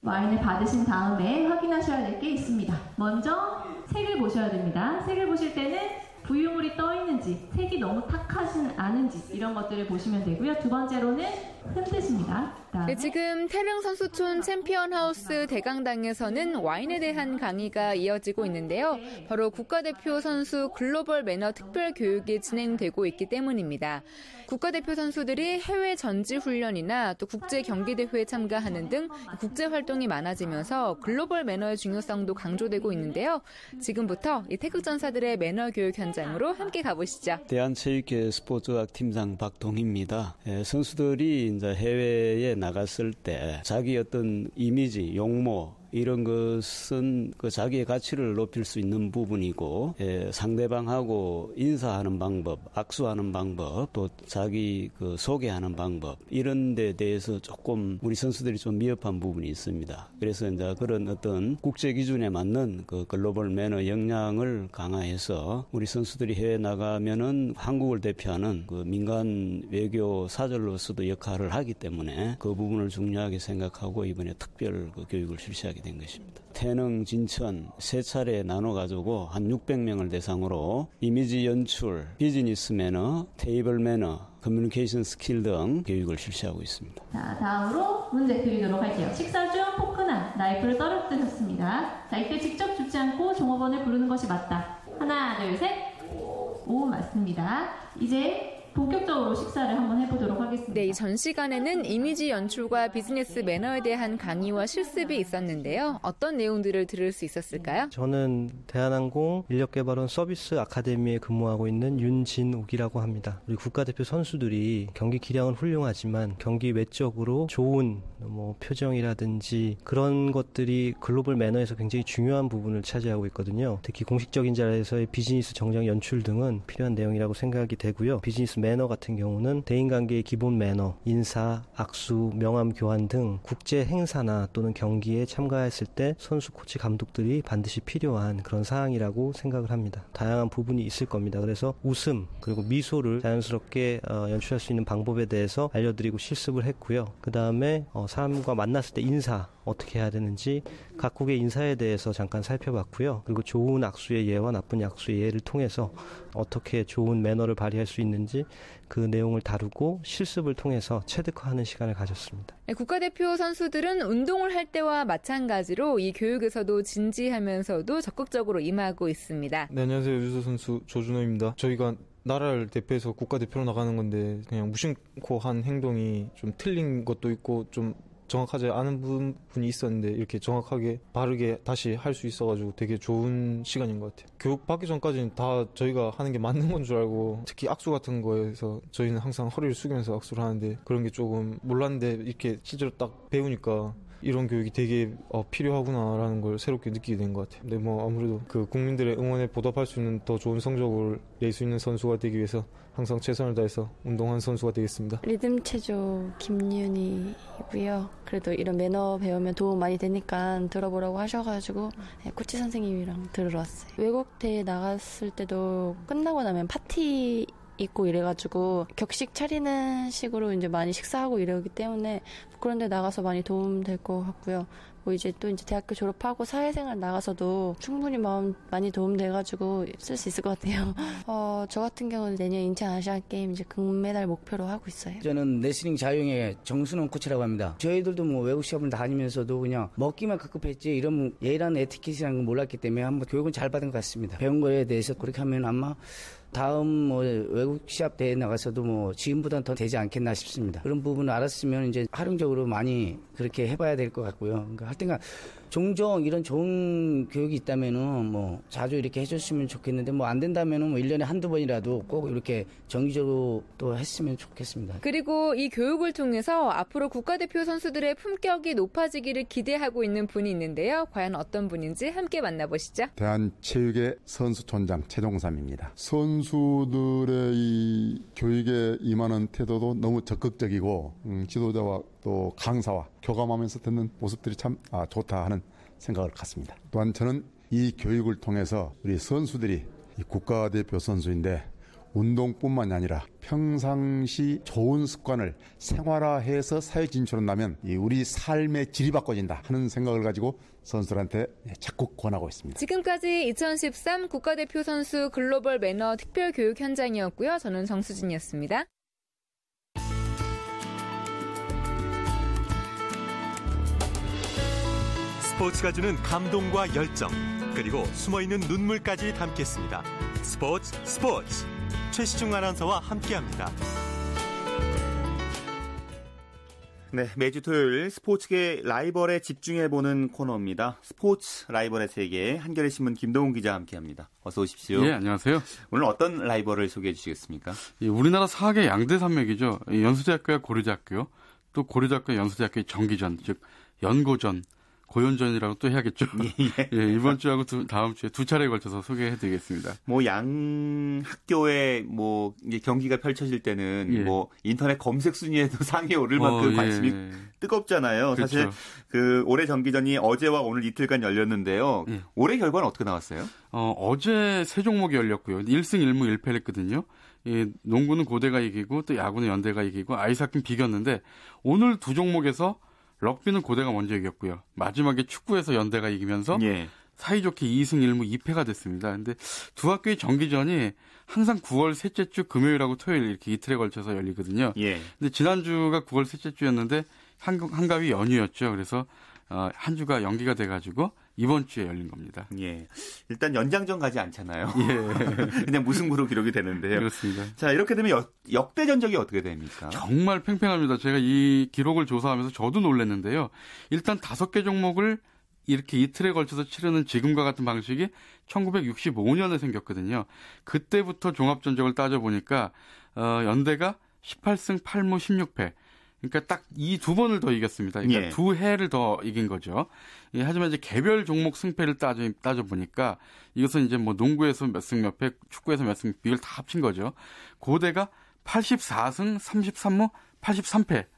와인을 받으신 다음에 확인하셔야 될 게 있습니다. 먼저 색을 보셔야 됩니다. 색을 보실 때는 부유물이 떠 있는지, 색이 너무 탁하진 않은지 이런 것들을 보시면 되고요. 두 번째로는 흔드십니다. 네, 지금 태릉 선수촌 챔피언 하우스 대강당에서는 와인에 대한 강의가 이어지고 있는데요. 바로 국가대표 선수 글로벌 매너 특별 교육이 진행되고 있기 때문입니다. 국가대표 선수들이 해외 전지 훈련이나 또 국제 경기 대회에 참가하는 등 국제 활동이 많아지면서 글로벌 매너의 중요성도 강조되고 있는데요. 지금부터 이 태극전사들의 매너 교육 현장으로 함께 가보시죠. 대한체육회 스포츠학 팀장 박동희입니다. 예, 선수들이 이제 해외에 나갔을 때 자기 어떤 이미지, 용모 이런 것은 그 자기의 가치를 높일 수 있는 부분이고, 예, 상대방하고 인사하는 방법, 악수하는 방법, 또 자기 그 소개하는 방법 이런 데 대해서 조금 우리 선수들이 좀 미흡한 부분이 있습니다. 그래서 이제 그런 어떤 국제 기준에 맞는 그 글로벌 매너 역량을 강화해서 우리 선수들이 해외 나가면은 한국을 대표하는 그 민간 외교 사절로서도 역할을 하기 때문에 그 부분을 중요하게 생각하고 이번에 특별 그 교육을 실시하게 된 것입니다. 태릉, 진천 세 차례 나눠가지고 한 육백 명을 대상으로 이미지 연출, 비즈니스 매너, 테이블 매너, 커뮤니케이션 스킬 등 교육을 실시하고 있습니다. 자, 다음으로 문제 드리도록 할게요. 식사 중 포크나 나이프를 떨어뜨렸습니다. 자, 이때 직접 줍지 않고 종업원을 부르는 것이 맞다. 하나, 둘, 셋. 오, 맞습니다. 이제 본격적으로 식사를 한번 해보도록 하겠습니다. 네, 전 시간에는 이미지 연출과 비즈니스 매너에 대한 강의와 실습이 있었는데요. 어떤 내용들을 들을 수 있었을까요? 저는 대한항공 인력개발원 서비스 아카데미에 근무하고 있는 윤진옥이라고 합니다. 우리 국가대표 선수들이 경기 기량은 훌륭하지만 경기 외적으로 좋은 뭐 표정이라든지 그런 것들이 글로벌 매너에서 굉장히 중요한 부분을 차지하고 있거든요. 특히 공식적인 자리에서의 비즈니스 정장 연출 등은 필요한 내용이라고 생각이 되고요. 비즈니스 매너 같은 경우는 대인관계의 기본 매너, 인사, 악수, 명함 교환 등 국제 행사나 또는 경기에 참가했을 때 선수, 코치, 감독들이 반드시 필요한 그런 사항이라고 생각을 합니다. 다양한 부분이 있을 겁니다. 그래서 웃음 그리고 미소를 자연스럽게 연출할 수 있는 방법에 대해서 알려드리고 실습을 했고요. 그 다음에 사람과 만났을 때 인사 어떻게 해야 되는지 각국의 인사에 대해서 잠깐 살펴봤고요. 그리고 좋은 악수의 예와 나쁜 악수의 예를 통해서 어떻게 좋은 매너를 발휘할 수 있는지 그 내용을 다루고 실습을 통해서 체득화하는 시간을 가졌습니다. 네, 국가대표 선수들은 운동을 할 때와 마찬가지로 이 교육에서도 진지하면서도 적극적으로 임하고 있습니다. 네, 안녕하세요. 유소 선수 조준호입니다. 저희가 나라를 대표해서 국가대표로 나가는 건데 그냥 무심코 한 행동이 좀 틀린 것도 있고 좀 정확하지 않은 부분이 있었는데 이렇게 정확하게 바르게 다시 할 수 있어가지고 되게 좋은 시간인 것 같아요. 교육 받기 전까지는 다 저희가 하는 게 맞는 건 줄 알고, 특히 악수 같은 거에서 저희는 항상 허리를 숙이면서 악수를 하는데 그런 게 조금 몰랐는데 이렇게 실제로 딱 배우니까 이런 교육이 되게 어, 필요하구나라는 걸 새롭게 느끼게 된 것 같아요. 근데 뭐 아무래도 그 국민들의 응원에 보답할 수 있는 더 좋은 성적을 낼 수 있는 선수가 되기 위해서 항상 최선을 다해서 운동한 선수가 되겠습니다. 리듬 체조 김윤희이고요. 그래도 이런 매너 배우면 도움 많이 되니까 들어보라고 하셔가지고 코치 선생님이랑 들으러 왔어요. 외국 대회 나갔을 때도 끝나고 나면 파티 있고 이래가지고 격식 차리는 식으로 이제 많이 식사하고 이러기 때문에 그런데 나가서 많이 도움될 것 같고요. 뭐 이제 또 이제 대학교 졸업하고 사회생활 나가서도 충분히 마음 많이 도움돼가지고 쓸 수 있을 것 같아요. 어, 저 같은 경우는 내년 인천 아시안게임 이제 금메달 목표로 하고 있어요. 저는 레슬링 자유형의 정순원 코치라고 합니다. 저희들도 뭐 외국 시합을 다니면서도 그냥 먹기만 급급했지 이런 예란 에티켓이라는 걸 몰랐기 때문에 한번 교육은 잘 받은 것 같습니다. 배운 거에 대해서 그렇게 하면 아마 다음 뭐 외국 시합 대회 나가서도 뭐 지금보다는 더 되지 않겠나 싶습니다. 그런 부분을 알았으면 이제 활용적으로 많이 그렇게 해봐야 될 것 같고요. 그러니까 하여튼간 종종 이런 좋은 교육이 있다면은 뭐 자주 이렇게 해줬으면 좋겠는데 뭐 안 된다면은 뭐 일 년에 한두 번이라도 꼭 이렇게 정기적으로 또 했으면 좋겠습니다. 그리고 이 교육을 통해서 앞으로 국가대표 선수들의 품격이 높아지기를 기대하고 있는 분이 있는데요. 과연 어떤 분인지 함께 만나보시죠. 대한체육의 선수촌장 최종삼입니다. 선수들의 이 교육에 임하는 태도도 너무 적극적이고 음, 지도자와 또 강사와 교감하면서 듣는 모습들이 참 아, 좋다 하는 생각을 갖습니다. 또한 저는 이 교육을 통해서 우리 선수들이 이 국가대표 선수인데 운동뿐만이 아니라 평상시 좋은 습관을 생활화해서 사회 진출한다면 이 우리 삶의 질이 바꿔진다 하는 생각을 가지고 선수들한테 자꾸 권하고 있습니다. 지금까지 이천십삼 국가대표 선수 글로벌 매너 특별교육 현장이었고요. 저는 정수진이었습니다. 스포츠가 주는 감동과 열정, 그리고 숨어있는 눈물까지 담겠습니다. 스포츠 스포츠 최시중 아나운서와 함께합니다. 네, 매주 토요일 스포츠계 라이벌에 집중해보는 코너입니다. 스포츠 라이벌의 세계, 한겨레신문 김동훈 기자와 함께합니다. 어서 오십시오. 네, 안녕하세요. 오늘 어떤 라이벌을 소개해 주시겠습니까? 예, 우리나라 사계 양대 산맥이죠. 연수대학교와 고려대학교, 또 고려대학교와 연수대학교의 정기전, 즉 연고전, 고연전이라고 또 해야겠죠. 예. 예, 이번 주하고 두, 다음 주에 두 차례에 걸쳐서 소개해드리겠습니다. 뭐 양 학교의 뭐 경기가 펼쳐질 때는 예. 뭐 인터넷 검색 순위에도 상위에 오를 만큼 어, 예. 관심이 뜨겁잖아요. 그렇죠. 사실 그 올해 정기전이 어제와 오늘 이틀간 열렸는데요. 예. 올해 결과는 어떻게 나왔어요? 어, 어제 세 종목이 열렸고요. 일 승 일 무 일 패를 했거든요. 예, 농구는 고대가 이기고 또 야구는 연대가 이기고 아이스하키는 비겼는데 오늘 두 종목에서 럭비는 고대가 먼저 이겼고요. 마지막에 축구에서 연대가 이기면서 예. 사이좋게 이 승 일 무 이 패가 됐습니다. 그런데 두 학교의 정기전이 항상 구월 셋째 주 금요일하고 토요일 이렇게 이틀에 걸쳐서 열리거든요. 예. 근데 지난주가 구월 셋째 주였는데 한가위 연휴였죠. 그래서 한 주가 연기가 돼가지고 이번 주에 열린 겁니다. 예, 일단 연장전 가지 않잖아요. 예. 그냥 무승부로 기록이 되는데요. 그렇습니다. 자, 이렇게 되면 역, 역대 전적이 어떻게 됩니까? 정말 팽팽합니다. 제가 이 기록을 조사하면서 저도 놀랐는데요. 일단 다섯 개 종목을 이렇게 이틀에 걸쳐서 치르는 지금과 같은 방식이 천구백육십오 년에 생겼거든요. 그때부터 종합 전적을 따져보니까 어, 연대가 십팔 승 팔 무 십육 패. 그러니까 딱 이 두 번을 더 이겼습니다. 그러니까 예. 두 해를 더 이긴 거죠. 예, 하지만 이제 개별 종목 승패를 따져, 따져보니까 이것은 이제 뭐 농구에서 몇 승 몇 패, 축구에서 몇 승 비율 다 합친 거죠. 고대가 팔십사 승 삼십삼 무 팔십삼 패.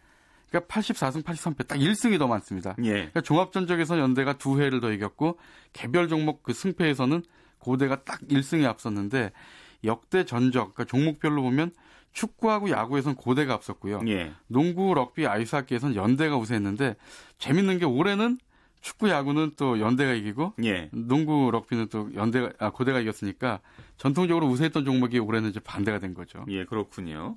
그러니까 팔십사 승 팔십삼 패. 딱 일 승이 더 많습니다. 예. 그러니까 종합전적에서 연대가 두 해를 더 이겼고 개별 종목 그 승패에서는 고대가 딱 일 승이 앞섰는데 역대 전적, 그러니까 종목별로 보면 축구하고 야구에서는 고대가 앞섰고요. 예. 농구, 럭비, 아이스하키에서는 연대가 우세했는데 재밌는 게 올해는 축구, 야구는 또 연대가 이기고 예. 농구, 럭비는 또 연대가 아, 고대가 이겼으니까 전통적으로 우세했던 종목이 올해는 이제 반대가 된 거죠. 예, 그렇군요.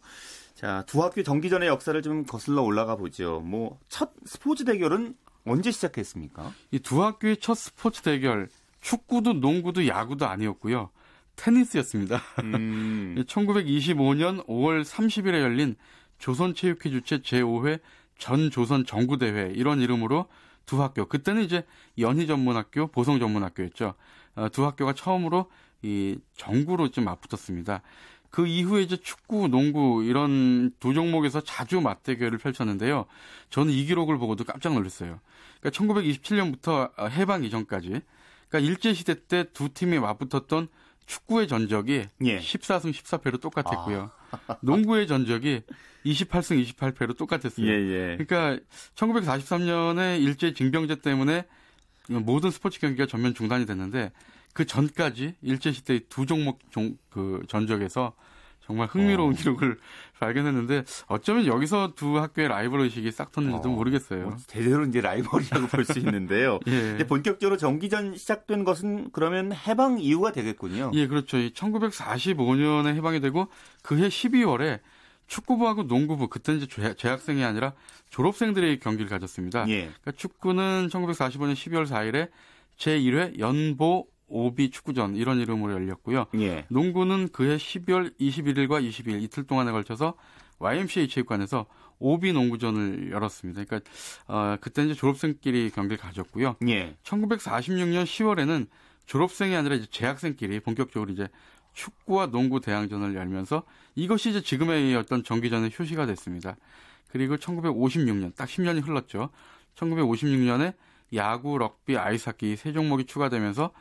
자, 두 학교 정기전의 역사를 좀 거슬러 올라가 보죠. 뭐 첫 스포츠 대결은 언제 시작했습니까? 이 두 학교의 첫 스포츠 대결, 축구도 농구도 야구도 아니었고요. 테니스였습니다. 음. 천구백이십오 년 오월 삼십 일에 열린 조선체육회 주최 제오 회 전조선정구대회, 이런 이름으로 두 학교, 그때는 이제 연희전문학교, 보성전문학교였죠. 두 학교가 처음으로 이 정구로 좀 맞붙었습니다. 그 이후에 이제 축구, 농구 이런 두 종목에서 자주 맞대결을 펼쳤는데요. 저는 이 기록을 보고도 깜짝 놀랐어요. 그러니까 천구백이십칠 년부터 해방 이전까지, 그러니까 일제시대 때 두 팀이 맞붙었던 축구의 전적이 예. 십사 승 십사 패로 똑같았고요. 아. 농구의 전적이 이십팔 승 이십팔 패로 똑같았어요. 예, 예. 그러니까 천구백사십삼 년에 일제 징병제 때문에 모든 스포츠 경기가 전면 중단이 됐는데 그 전까지 일제시대의 두 종목 종, 그 전적에서 정말 흥미로운 어. 기록을 발견했는데 어쩌면 여기서 두 학교의 라이벌 의식이 싹 텄는지도 어. 모르겠어요. 제대로 이제 라이벌이라고 볼 수 있는데요. 예. 이제 본격적으로 정기전 시작된 것은 그러면 해방 이후가 되겠군요. 예, 그렇죠. 천구백사십오 년에 해방이 되고 그해 십이월에 축구부하고 농구부, 그때 이제 재학생이 아니라 졸업생들의 경기를 가졌습니다. 예. 그러니까 축구는 천구백사십오 년 십이월 사일에 제일 회 연보 오비 축구전 이런 이름으로 열렸고요. 예. 농구는 그해 십이월 이십일일과 이십이일 이틀 동안에 걸쳐서 와이엠시에이 체육관에서 오비 농구전을 열었습니다. 그러니까 어, 그때 이제 졸업생끼리 경기를 가졌고요. 예. 천구백사십육 년 시월에는 졸업생이 아니라 이제 재학생끼리 본격적으로 이제 축구와 농구 대항전을 열면서 이것이 이제 지금의 어떤 정기전의 효시가 됐습니다. 그리고 천구백오십육 년 딱 십 년이 흘렀죠. 천구백오십육 년에 야구, 럭비, 아이스하키 세 종목이 추가되면서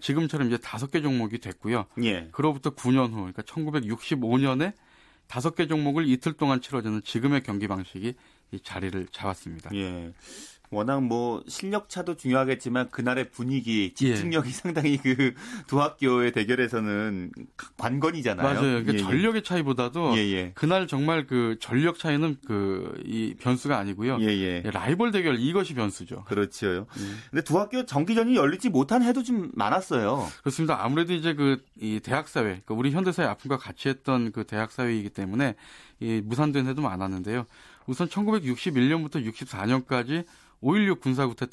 지금처럼 이제 다섯 개 종목이 됐고요. 예. 그로부터 구 년 후, 그러니까 천구백육십오 년에 다섯 개 종목을 이틀 동안 치러지는 지금의 경기 방식이 이 자리를 잡았습니다. 예. 워낙 뭐 실력 차도 중요하겠지만 그날의 분위기, 집중력이 예. 상당히 그 두 학교의 대결에서는 관건이잖아요. 맞아요. 그러니까 예. 전력의 차이보다도 예예. 그날 정말 그 전력 차이는 그 이 변수가 아니고요. 예예. 라이벌 대결 이것이 변수죠. 그렇지요. 음. 근데 두 학교 정기전이 열리지 못한 해도 좀 많았어요. 그렇습니다. 아무래도 이제 그 이 대학 사회, 그러니까 우리 현대 사회 아픔과 같이 했던 그 대학 사회이기 때문에 이 무산된 해도 많았는데요. 우선 천구백육십일 년부터 육십사 년까지 오일육 군사구태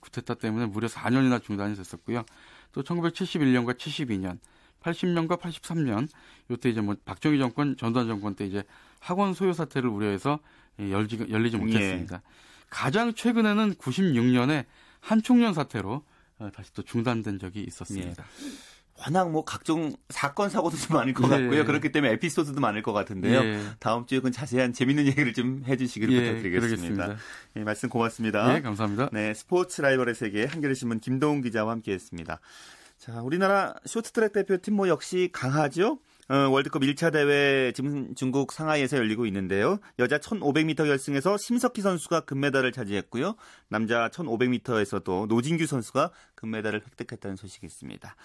구태타 때문에 무려 사 년이나 중단이 됐었고요. 또 천구백칠십일 년과 칠십이 년, 팔십 년과 팔십삼 년, 요때 이제 뭐 박정희 정권, 전두환 정권 때 이제 학원 소요 사태를 우려해서 열지, 열리지 못했습니다. 예. 가장 최근에는 구십육 년에 한총련 사태로 다시 또 중단된 적이 있었습니다. 예. 워낙 뭐 각종 사건 사고도 좀 많을 것 같고요. 예. 그렇기 때문에 에피소드도 많을 것 같은데요. 예. 다음 주에 그 자세한 재밌는 얘기를 좀 해주시기를 예, 부탁드리겠습니다. 예, 말씀 고맙습니다. 네, 예, 감사합니다. 네, 스포츠 라이벌의 세계 한겨레신문 김동훈 기자와 함께했습니다. 자, 우리나라 쇼트트랙 대표팀 뭐 역시 강하죠. 어, 월드컵 일 차 대회 지금 중국 상하이에서 열리고 있는데요. 여자 천오백 미터 결승에서 심석희 선수가 금메달을 차지했고요. 남자 천오백 미터에서도 노진규 선수가 금메달을 획득했다는 소식이 있습니다.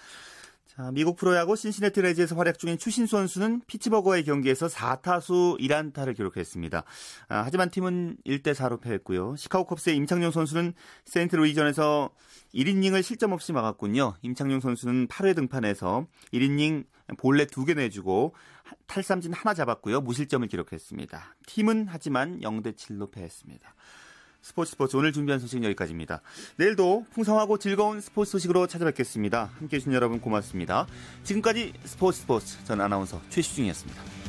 자, 미국 프로야구 신시내티 레즈에서 활약 중인 추신수 선수는 피츠버거의 경기에서 사 타수 일 안타를 기록했습니다. 아, 하지만 팀은 일 대 사로 패했고요. 시카고 컵스의 임창용 선수는 세인트루이전에서 일 이닝을 실점 없이 막았군요. 임창용 선수는 팔 회 등판에서 일 이닝 볼넷 두 개 내주고 탈삼진 하나 잡았고요. 무실점을 기록했습니다. 팀은 하지만 영 대 칠로 패했습니다. 스포츠 스포츠 오늘 준비한 소식은 여기까지입니다. 내일도 풍성하고 즐거운 스포츠 소식으로 찾아뵙겠습니다. 함께해 주신 여러분 고맙습니다. 지금까지 스포츠 스포츠 전 아나운서 최시중이었습니다.